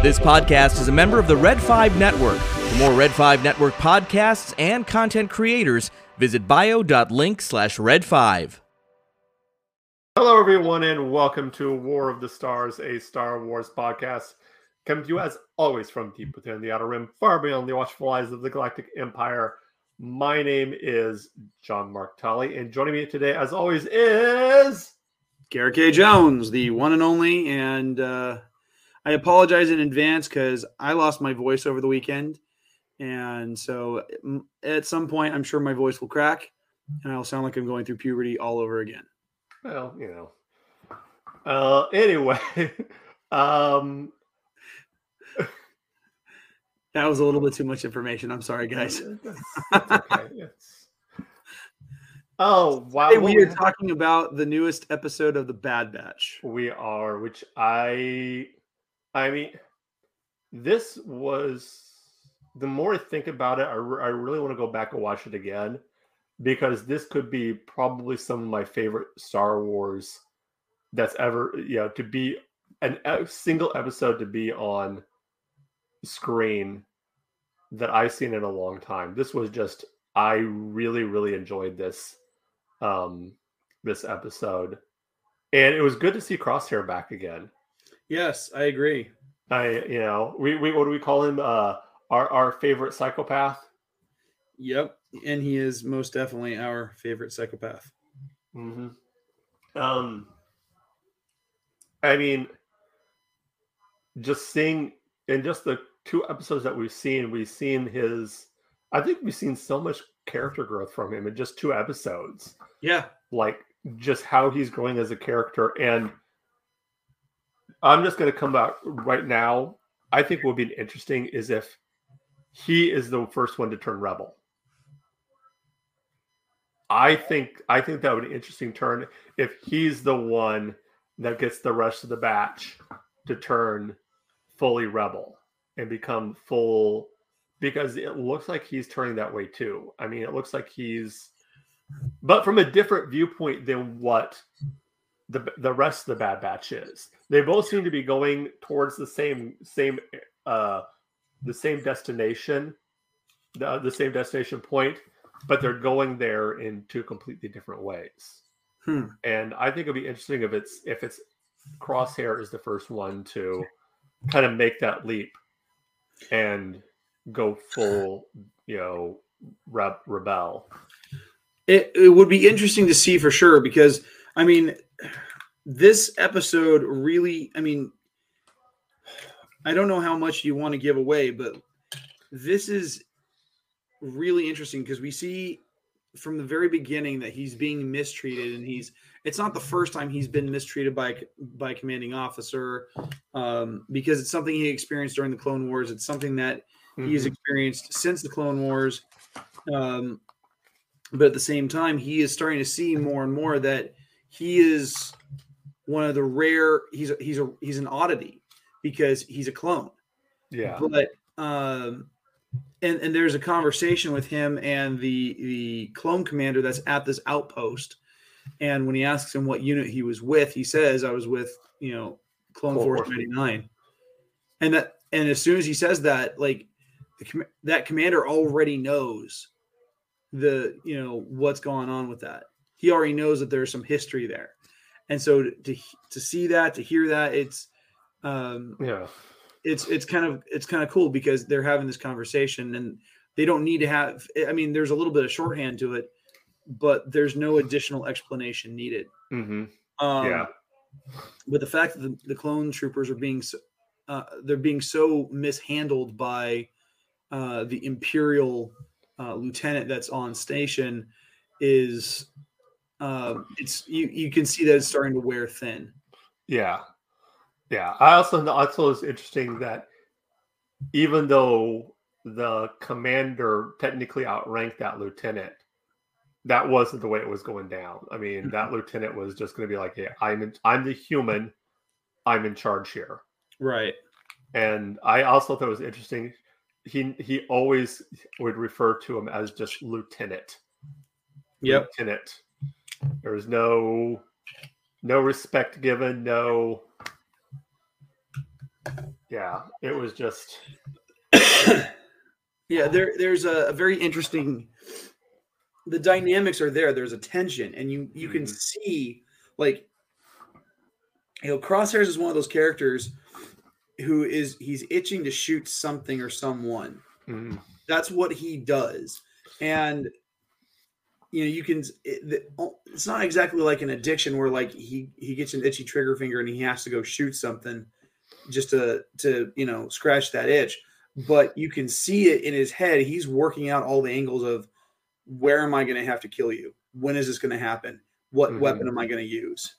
This podcast is a member of the Red Five Network. For more Red Five Network podcasts and content creators, visit bio.link/Red5. Hello, everyone, and welcome to War of the Stars, a Star Wars podcast. Coming to you, as always, from deep within the Outer Rim, far beyond the watchful eyes of the Galactic Empire. My name is John Mark Tolley, and joining me today, as always, is Gary K. Jones, the one and only. And I apologize in advance because I lost my voice over the weekend, and so at some point, I'm sure my voice will crack, and I'll sound like I'm going through puberty all over again. Well, you know. Anyway, that was a little bit too much information. I'm sorry, guys. That's okay. Yes. Oh, wow. Today we are talking about the newest episode of The Bad Batch. We are, which I mean, this was, the more I think about it, I really want to go back and watch it again, because this could be probably some of my favorite Star Wars that's ever, you know, to be a single episode to be on screen that I've seen in a long time. This was just, I really, really enjoyed this this episode, and it was good to see Crosshair back again. Yes, I agree. You know, we what do we call him? Our favorite psychopath. Yep, and he is most definitely our favorite psychopath. Mm-hmm. I mean, just seeing. In just the two episodes that we've seen his, I think we've seen so much character growth from him in just two episodes. Yeah. Like, just how he's growing as a character. And I'm just going to come out right now. I think what would be interesting is if he is the first one to turn rebel. I think that would be an interesting turn if he's the one that gets the rest of the batch to turn fully rebel and become full, because it looks like he's turning that way too. I mean, it looks like he's, but from a different viewpoint than what the rest of the Bad Batch is. They both seem to be going towards the same destination, the same destination point, but they're going there in two completely different ways. And I think it'd be interesting if it's Crosshair is the first one to kind of make that leap and go full, you know, rebel. It would be interesting to see for sure, because I mean, this episode really, I mean, I don't know how much you want to give away, but this is really interesting because we see from the very beginning that he's being mistreated, and it's not the first time he's been mistreated by a commanding officer, because it's something he experienced during the Clone Wars. It's something that he's experienced since the Clone Wars. But at the same time, he is starting to see more and more that he is one of the rare, he's an oddity because he's a clone. Yeah. But, and there's a conversation with him and the clone commander that's at this outpost. And when he asks him what unit he was with, he says, "I was with, you know, Clone Force 99." And as soon as he says that, like that commander already knows what's going on with that. He already knows that there's some history there. And so to see that, to hear that, it's it's kind of cool, because they're having this conversation and they don't need to have, I mean, there's a little bit of shorthand to it, but there's no additional explanation needed. Mm-hmm. Yeah. But the fact that the clone troopers are being so mishandled by the Imperial lieutenant that's on station is, you can see that it's starting to wear thin. Yeah. Yeah. I also it's interesting that even though the commander technically outranked that lieutenant, that wasn't the way it was going down. I mean, that lieutenant was just going to be like, "Hey, I'm the human. I'm in charge here." Right. And I also thought it was interesting. He always would refer to him as just lieutenant. Yep. Lieutenant. There was no respect given. No. Yeah, it was just. Yeah, there's a very interesting. The dynamics are there. There's a tension, and you can see, like, you know, Crosshairs is one of those characters who he's itching to shoot something or someone. Mm-hmm. That's what he does, and you know, you can. It's not exactly like an addiction where like he gets an itchy trigger finger and he has to go shoot something just to you know scratch that itch. But you can see it in his head. He's working out all the angles of. Where am I going to have to kill you? When is this going to happen? What weapon am I going to use?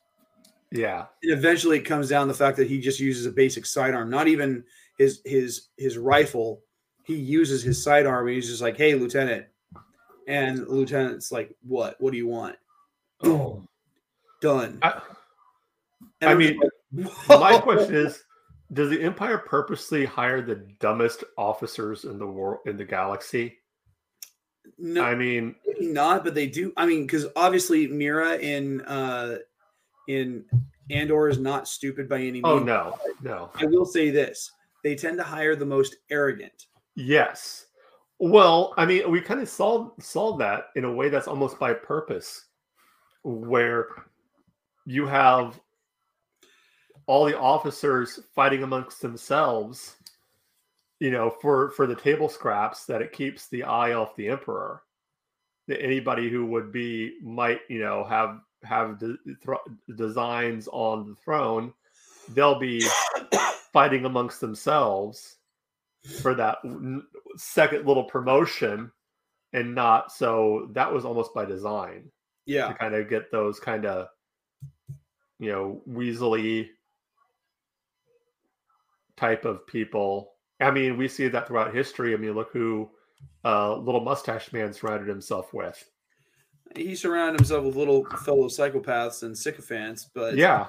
Yeah. And eventually it comes down to the fact that he just uses a basic sidearm, not even his rifle. He uses his sidearm and he's just like, hey, Lieutenant. And Lieutenant's like, what? What do you want? Boom. Done. I mean, my question is, does the Empire purposely hire the dumbest officers in the world, in the galaxy? No, I mean, not, but they do. I mean, because obviously Mira in Andor is not stupid by any means. Oh no. I will say this: they tend to hire the most arrogant. Yes. Well, I mean, we kind of saw that in a way that's almost by purpose, where you have all the officers fighting amongst themselves. You know, for the table scraps, that it keeps the eye off the Emperor. That anybody who would be might, you know, have designs on the throne, they'll be fighting amongst themselves for that second little promotion, and not so. That was almost by design. Yeah, to kind of get those kind of, you know, weaselly type of people. I mean, we see that throughout history. I mean, look who little mustache man surrounded himself with. He surrounded himself with little fellow psychopaths and sycophants, but yeah,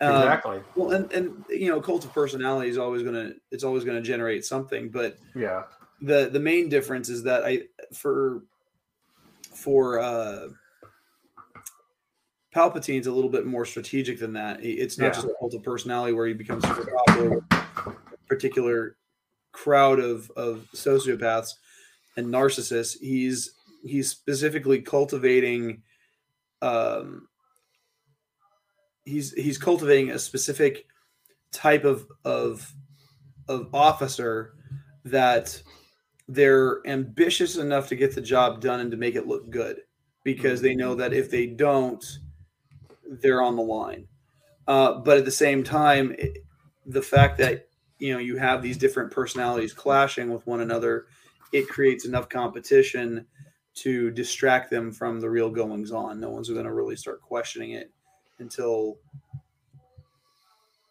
exactly. Well, and you know, cult of personality is always going to generate something, but yeah, the main difference is that for Palpatine's a little bit more strategic than that. It's not just a cult of personality where he becomes super popular with particular crowd of sociopaths and narcissists. He's specifically cultivating he's cultivating a specific type of officer that they're ambitious enough to get the job done and to make it look good, because they know that if they don't, they're on the line. But at the same time, the fact that you know, you have these different personalities clashing with one another, it creates enough competition to distract them from the real goings on. No one's going to really start questioning it until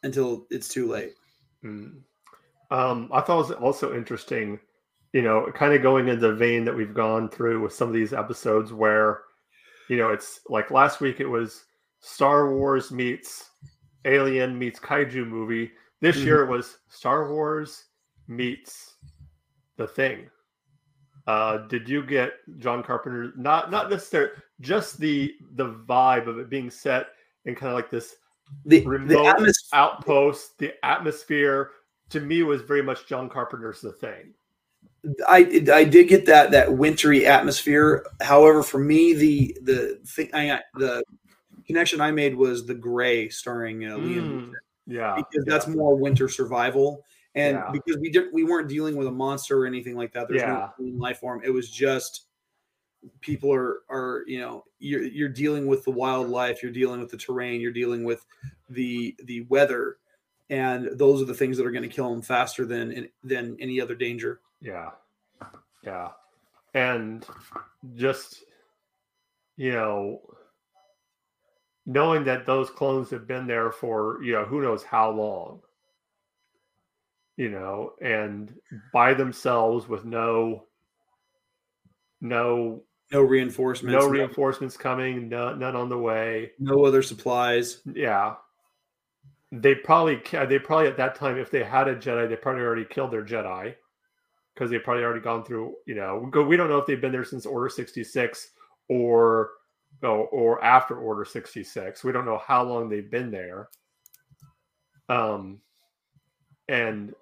it's too late. Mm. I thought it was also interesting, you know, kind of going in the vein that we've gone through with some of these episodes where, you know, it's like last week it was Star Wars meets Alien meets Kaiju movie. This year it was Star Wars meets The Thing. Did you get John Carpenter? Not necessarily, just the vibe of it being set in kind of like this remote outpost. The atmosphere to me was very much John Carpenter's The Thing. I did get that wintry atmosphere. However, for me the connection I made was The Gray, starring Liam. Yeah, because that's more winter survival, and because we weren't dealing with a monster or anything like that. There's no life form. It was just people are you know, you're dealing with the wildlife, you're dealing with the terrain, you're dealing with the weather, and those are the things that are going to kill them faster than any other danger. Yeah, and just you know. Knowing that those clones have been there for, you know, who knows how long, you know, and by themselves with no reinforcements, coming, none on the way, no other supplies. Yeah. They probably at that time, if they had a Jedi, they probably already killed their Jedi, because they probably already gone through, you know, we don't know if they've been there since Order 66 or after Order 66. We don't know how long they've been there. And,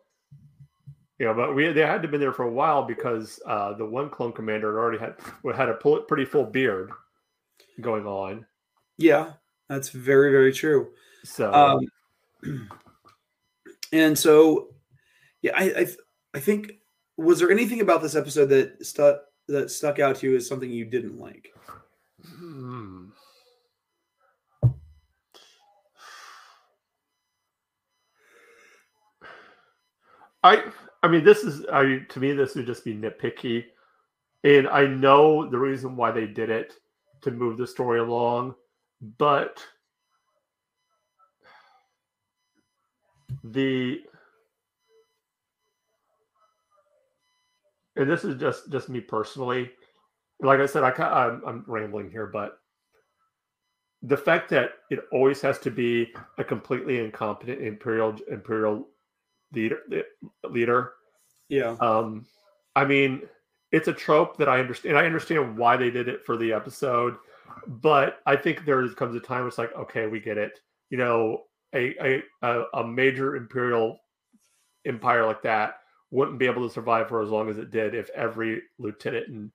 you know, but they had to have been there for a while because the one clone commander already had a pretty full beard going on. Yeah, that's very, very true. So, and so, yeah, I think, was there anything about this episode that stuck out to you as something you didn't like? I mean, to me, this would just be nitpicky. And I know the reason why they did it, to move the story along, but and this is just me personally. Like I said, I'm rambling here, but the fact that it always has to be a completely incompetent imperial leader. Yeah. I mean, it's a trope that I understand. I understand why they did it for the episode, but I think there comes a time where it's like, okay, we get it. You know, a major imperial empire like that wouldn't be able to survive for as long as it did if every lieutenant and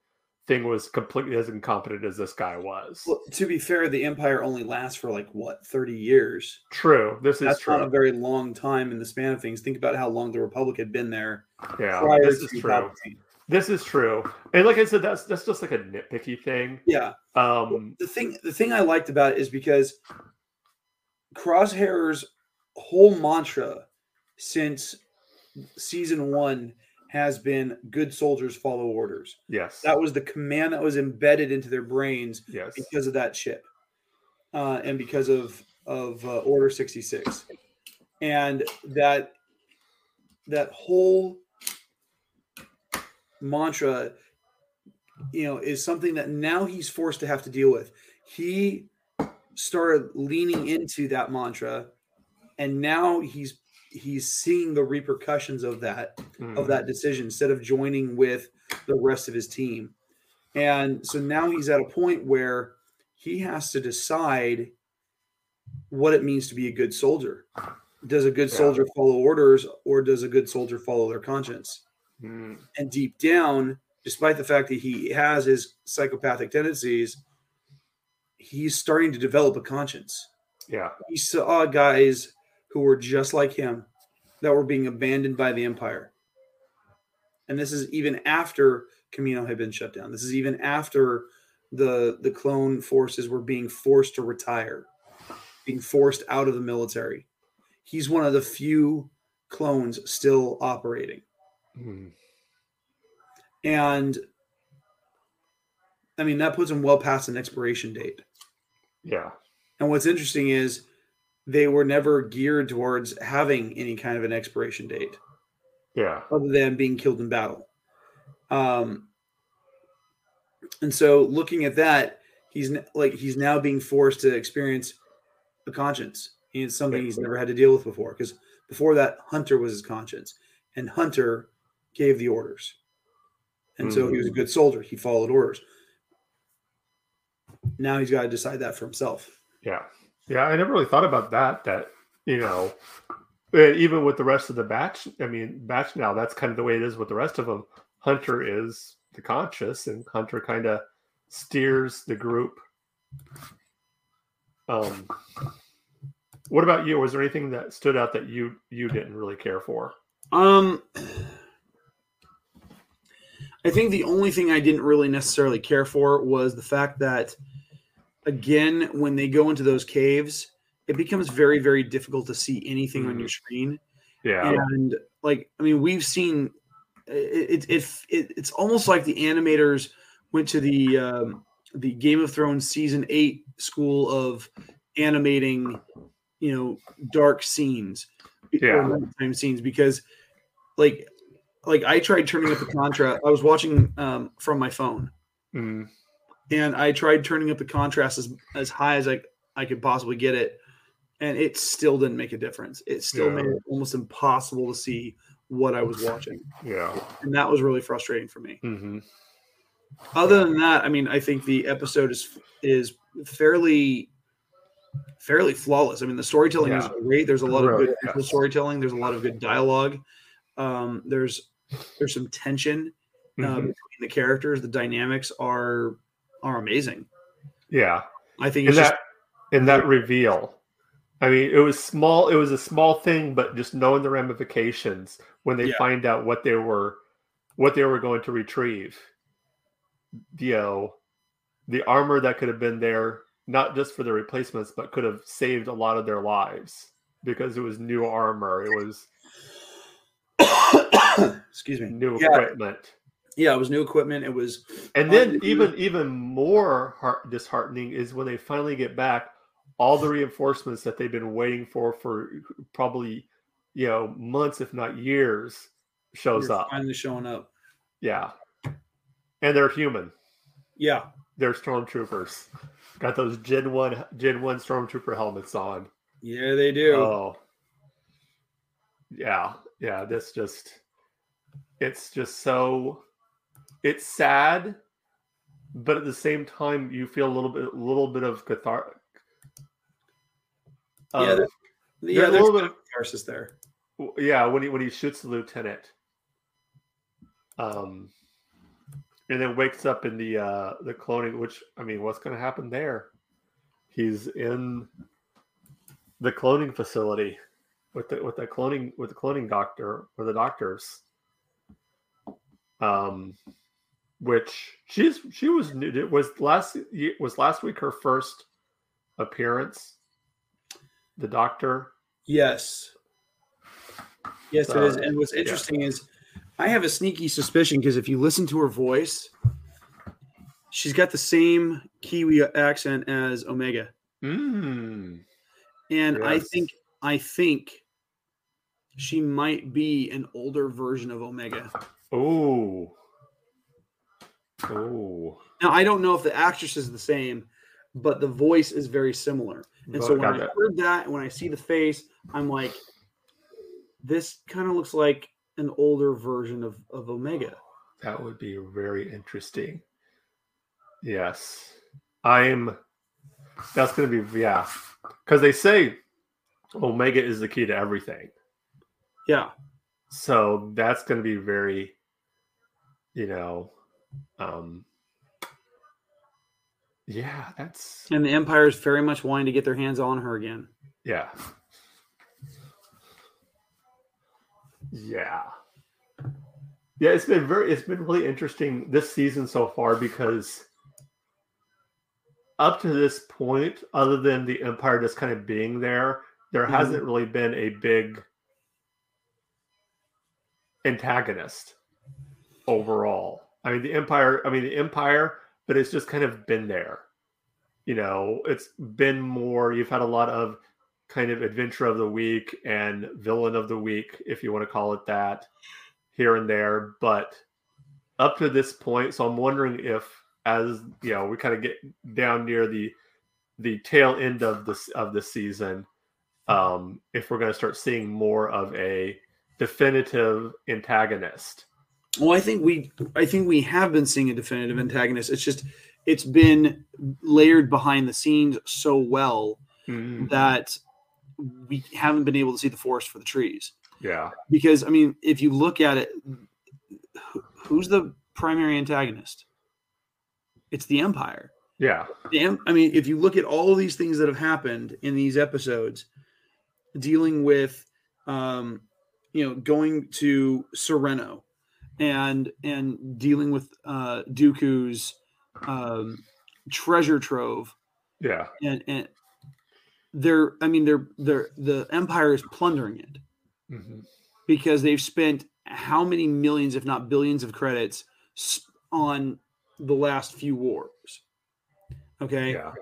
thing was completely as incompetent as this guy was. Well, to be fair, the empire only lasts for 30 years. True. That's true. That's not a very long time in the span of things. Think about how long the Republic had been there. Yeah, this is true. Palpatine. This is true. And like I said, that's just like a nitpicky thing. Yeah. The thing I liked about it is because Crosshair's whole mantra since season one has been good soldiers follow orders. Yes. That was the command that was embedded into their brains because of that ship and because of Order 66. And that whole mantra, you know, is something that now he's forced to have to deal with. He started leaning into that mantra, and now he's seeing the repercussions of that decision instead of joining with the rest of his team. And so now he's at a point where he has to decide what it means to be a good soldier. Does a good soldier follow orders, or does a good soldier follow their conscience? Mm. And deep down, despite the fact that he has his psychopathic tendencies, he's starting to develop a conscience. Yeah. He saw guys who were just like him that were being abandoned by the Empire. And this is even after Kamino had been shut down. This is even after the clone forces were being forced to retire, being forced out of the military. He's one of the few clones still operating. Mm. And I mean, that puts him well past an expiration date. Yeah. And what's interesting is they were never geared towards having any kind of an expiration date. Yeah. Other than being killed in battle. And so looking at that, he's now being forced to experience a conscience. And it's something he's never had to deal with before. Because before that, Hunter was his conscience. And Hunter gave the orders. And so he was a good soldier. He followed orders. Now he's got to decide that for himself. Yeah. Yeah, I never really thought about that, you know, even with the rest of the batch. I mean, batch now, that's kind of the way it is with the rest of them. Hunter is the conscious, and Hunter kind of steers the group. What about you? Was there anything that stood out that you didn't really care for? I think the only thing I didn't really necessarily care for was the fact that, again, when they go into those caves, it becomes very, very difficult to see anything on your screen. Yeah. And we've seen it's almost like the animators went to the Game of Thrones season 8 school of animating, you know, dark scenes, nighttime scenes, because like I tried turning up the contrast. I was watching from my phone. Mm. And I tried turning up the contrast as high as I could possibly get it, and it still didn't make a difference. It still made it almost impossible to see what I was watching. Yeah, and that was really frustrating for me. Mm-hmm. Other than that, I mean, I think the episode is fairly fairly flawless. I mean, the storytelling is great. There's a lot of good storytelling. There's a lot of good dialogue. There's some tension between the characters. The dynamics are amazing. Yeah, I think it's that reveal. I mean, it was small. It was a small thing, but just knowing the ramifications when they find out what they were going to retrieve. You know, the armor that could have been there, not just for the replacements, but could have saved a lot of their lives because it was new armor. It was excuse me, new equipment. Yeah, it was new equipment. It was, and then even more disheartening is when they finally get back all the reinforcements that they've been waiting for probably, you know, months, if not years, finally showing up. Yeah. And they're human. Yeah. They're stormtroopers. Got those Gen 1 stormtrooper helmets on. Yeah, they do. Oh. Yeah. Yeah, it's sad, but at the same time you feel a little bit of catharsis. There's a little bit of catharsis there. Yeah, when he shoots the lieutenant, and then wakes up in the cloning. Which, I mean, what's going to happen there? He's in the cloning facility with the cloning doctor or the doctors. Which she was new. It was last week her first appearance. The doctor. Yes. Yes, it is. And what's interesting is I have a sneaky suspicion because if you listen to her voice, she's got the same Kiwi accent as Omega. Mm. And yes. I think she might be an older version of Omega. Oh. Now, I don't know if the actress is the same, but the voice is very similar. And so when I heard that and when I see the face, I'm like, this kind of looks like an older version of Omega. That would be very interesting. Yes. That's going to be, yeah. Because they say Omega is the key to everything. Yeah. So that's going to be very, you know, yeah, that's... And the Empire is very much wanting to get their hands on her again. Yeah. Yeah. Yeah, it's been really interesting this season so far because up to this point, other than the Empire just kind of being there hasn't really been a big antagonist overall. I mean, the Empire, but it's just kind of been there. You know, it's been more, you've had a lot of kind of adventure of the week and villain of the week, if you want to call it that, here and there. But up to this point, so I'm wondering if, as you know, we kind of get down near the tail end of the season, if we're going to start seeing more of a definitive antagonist. Well, I think we have been seeing a definitive antagonist. It's just it's been layered behind the scenes so well that we haven't been able to see the forest for the trees. Yeah. Because, I mean, if you look at it, who's the primary antagonist? It's the Empire. Yeah. I mean, if you look at all of these things that have happened in these episodes, dealing with, you know, going to Sereno and dealing with Dooku's treasure trove. Yeah. And the Empire is plundering it because they've spent how many millions, if not billions, of credits on the last few wars. Okay, yeah.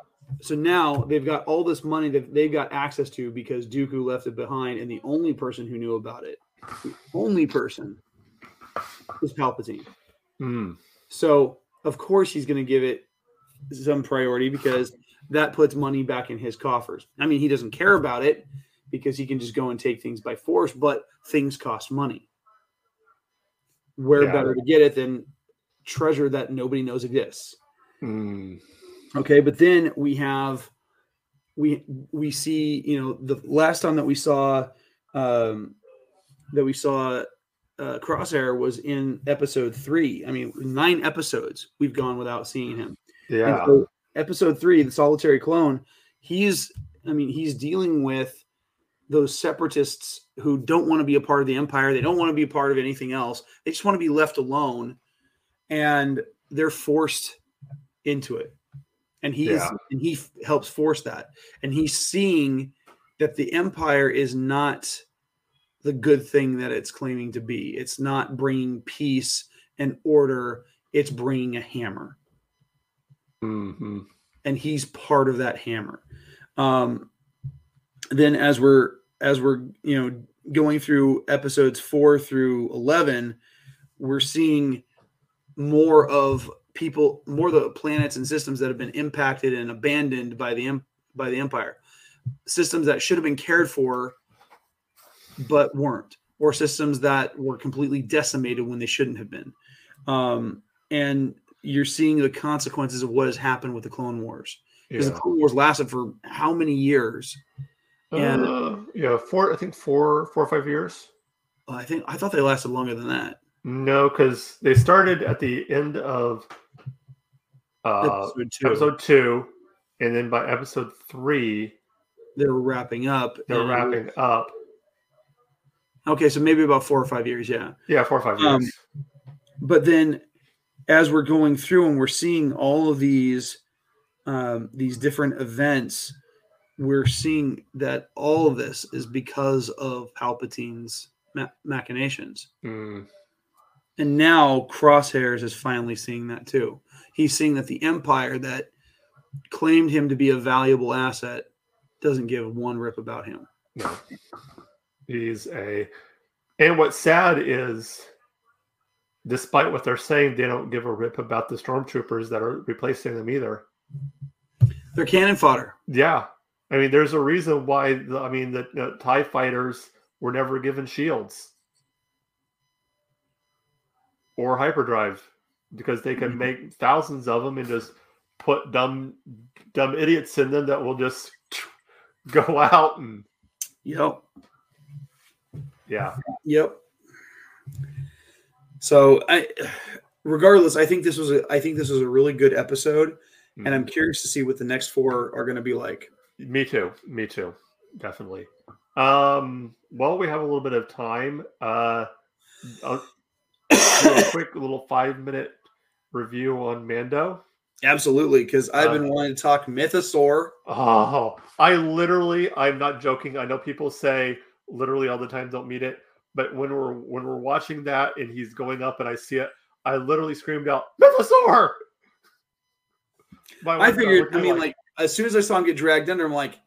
So now they've got all this money that they've got access to because Dooku left it behind, and the only person who knew about it, the only person, is Palpatine. Mm. So of course he's going to give it some priority because that puts money back in his coffers. I mean, he doesn't care about it because he can just go and take things by force, but things cost money. Where better to get it than treasure that nobody knows exists. Mm. Okay, but then we have we see, you know, the last time that we saw Crosshair was in episode 3. I mean, 9 episodes we've gone without seeing him. Yeah. So episode 3, the solitary clone, he's dealing with those separatists who don't want to be a part of the Empire. They don't want to be a part of anything else. They just want to be left alone, and they're forced into it. And he helps force that. And he's seeing that the Empire is not the good thing that it's claiming to be. It's not bringing peace and order. It's bringing a hammer. Mm-hmm. And he's part of that hammer. Then as we're going through episodes 4 through 11, we're seeing more of people, more of the planets and systems that have been impacted and abandoned by the Empire, systems that should have been cared for but weren't, or systems that were completely decimated when they shouldn't have been. And you're seeing the consequences of what has happened with the Clone Wars. Because the Clone Wars lasted for how many years? And four or 5 years. I thought they lasted longer than that. No, because they started at the end of episode 2, and then by episode 3, they were wrapping up. Okay, so maybe about 4 or 5 years. Yeah, 4 or 5 years. But then, as we're going through and we're seeing all of these different events, we're seeing that all of this is because of Palpatine's machinations. Mm. And now Crosshairs is finally seeing that too. He's seeing that the Empire that claimed him to be a valuable asset doesn't give one rip about him. No. And what's sad is, despite what they're saying, they don't give a rip about the stormtroopers that are replacing them either. They're cannon fodder. Yeah. I mean, there's a reason why the TIE fighters were never given shields or hyperdrive, because they can make thousands of them and just put dumb idiots in them that will just go out and... Yep. Yeah. Yep. So, I think this was a really good episode, and I'm curious to see what the next 4 are going to be like. Me too. Definitely. While we have a little bit of time, I'll do a quick little 5-minute review on Mando. Absolutely, because I've been wanting to talk Mythosaur. Oh, I'm not joking. I know people say literally all the time, don't meet it. But when we're watching that and he's going up and I see it, I literally screamed out, Mythosaur! I figured, as soon as I saw him get dragged under, I'm like,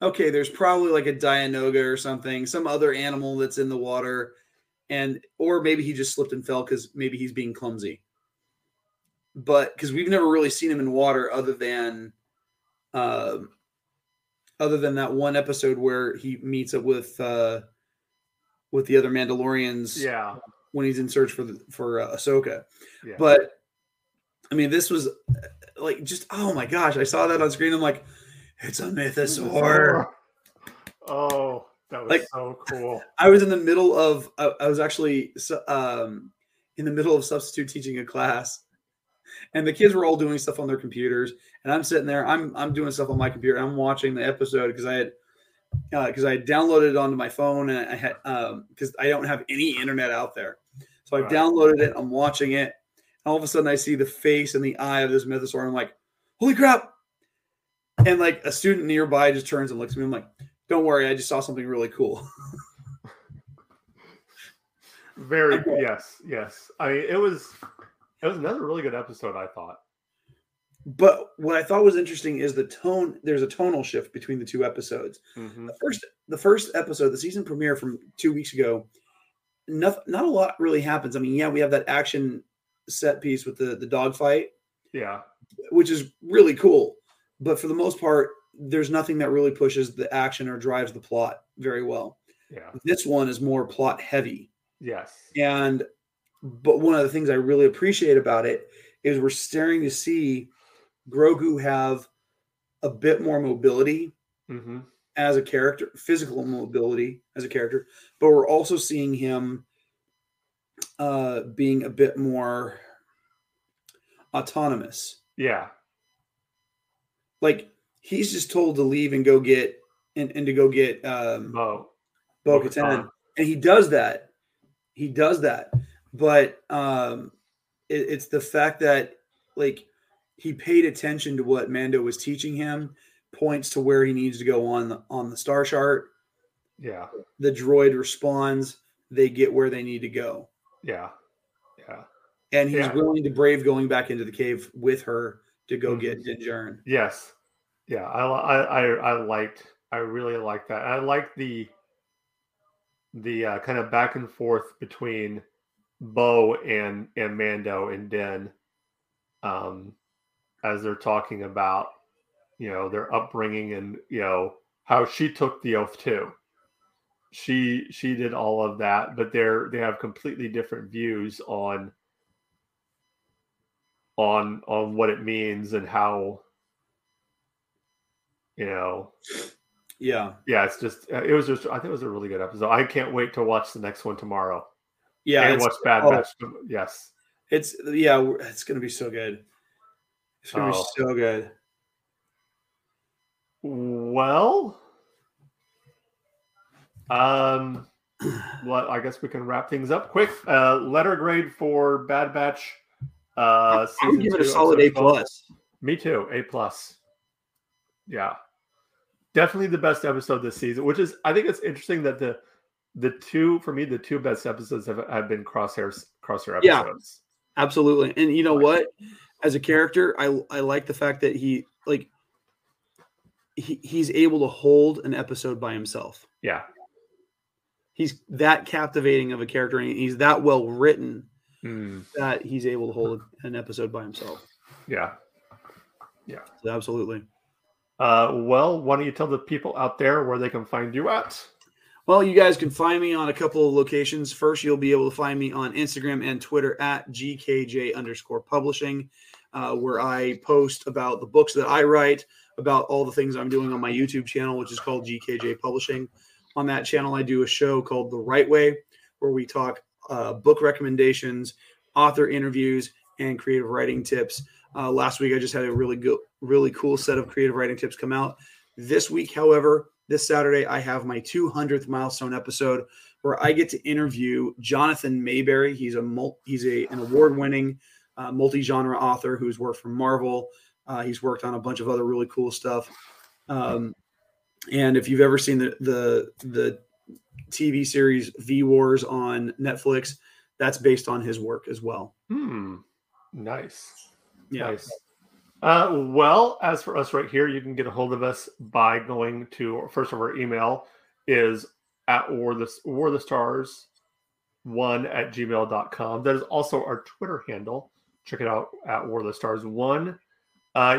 okay, there's probably like a Dianoga or something, some other animal that's in the water, or maybe he just slipped and fell because maybe he's being clumsy. But because we've never really seen him in water other than that one episode where he meets up with the other Mandalorians, when he's in search for Ahsoka. Yeah. But I mean, this was like just, oh my gosh, I saw that on screen. I'm like, it's a Mythosaur. Oh, that was like, so cool. I was in the middle of, I was actually in the middle of substitute teaching a class, and the kids were all doing stuff on their computers. And I'm sitting there, I'm doing stuff on my computer. I'm watching the episode because I had downloaded it onto my phone, and I had, because I don't have any internet out there. So I've downloaded it. I'm watching it. All of a sudden, I see the face and the eye of this Mythosaur, and I'm like, holy crap. And like a student nearby just turns and looks at me. I'm like, don't worry, I just saw something really cool. Very, okay. Yes. I mean, it was another really good episode, I thought. But what I thought was interesting is the tone. There's a tonal shift between the 2 episodes. Mm-hmm. The first episode, the season premiere from 2 weeks ago, not a lot really happens. I mean, yeah, we have that action set piece with the dogfight, which is really cool, but for the most part there's nothing that really pushes the action or drives the plot very well. This one is more plot heavy. But one of the things I really appreciate about it is we're staring to see Grogu have a bit more mobility mm-hmm. as a character, physical mobility as a character, but we're also seeing him being a bit more autonomous. Yeah. Like he's just told to leave and go get and to go get Bo-Katan. And he does that. He does that. But it's the fact that like he paid attention to what Mando was teaching him, points to where he needs to go on the star chart. Yeah. The droid responds, they get where they need to go. Yeah. Yeah. And he's willing to brave going back into the cave with her to go mm-hmm. get Din Djarin. Yes. Yeah. I really liked that. I liked the kind of back and forth between Bo and Mando and Din as they're talking about, you know, their upbringing and, you know, how she took the oath too. She did all of that, but they have completely different views on what it means and how, you know. Yeah. Yeah. It's just, I think it was a really good episode. I can't wait to watch the next one tomorrow. Yeah. And watch Bad Batch. Yes. It's going to be so good. It's going to be so good. Well, well, I guess we can wrap things up quick. Letter grade for Bad Batch. I would give it a solid A+. Me too. A+. Yeah. Definitely the best episode this season, which is, I think it's interesting that the two best episodes have been Crosshair episodes. Yeah, absolutely. And you know what? As a character, I like the fact that he's able to hold an episode by himself. Yeah. He's that captivating of a character, and he's that well written that he's able to hold an episode by himself. Yeah. Yeah. So absolutely. Well, why don't you tell the people out there where they can find you at? Well, you guys can find me on a couple of locations. First, you'll be able to find me on Instagram and Twitter at GKJ_publishing, where I post about the books that I write, about all the things I'm doing on my YouTube channel, which is called GKJ Publishing. On that channel, I do a show called The Right Way, where we talk book recommendations, author interviews, and creative writing tips. Last week, I just had a really cool set of creative writing tips come out. This week, however, this Saturday, I have my 200th milestone episode where I get to interview Jonathan Mayberry. He's an award-winning multi-genre author who's worked for Marvel. He's worked on a bunch of other really cool stuff. And if you've ever seen the TV series V Wars on Netflix, that's based on his work as well. Nice. Yeah. Nice. Well, as for us right here, you can get a hold of us by going to, first of our email is at warthestars1@gmail.com. That is also our Twitter handle. Check it out at warthestars1.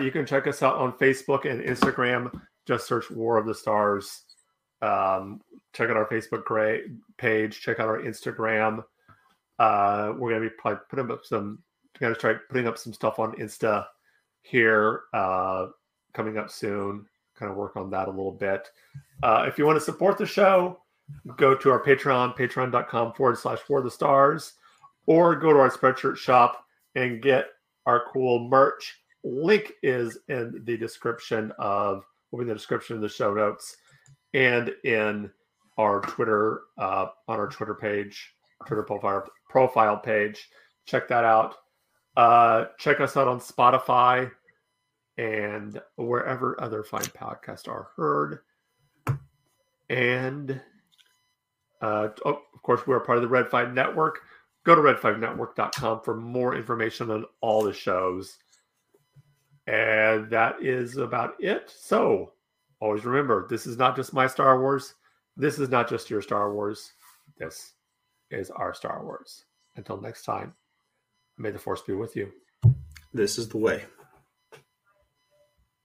You can check us out on Facebook and Instagram. Just search War of the Stars. Check out our Facebook page. Check out our Instagram. We're going to be probably putting up some stuff on Insta here coming up soon. Kind of work on that a little bit. If you want to support the show, go to our Patreon, patreon.com/War of the Stars, or go to our Spreadshirt shop and get our cool merch. Link is in the description of the show notes and in our Twitter on our Twitter page, Twitter profile page. Check that out. Check us out on Spotify and wherever other fine podcasts are heard. And of course, we're part of the Red Five Network. Go to red5network.com for more information on all the shows. And that is about it. So always remember, this is not just my Star Wars. This is not just your Star Wars. This is our Star Wars. Until next time. May the Force be with you. This is the way.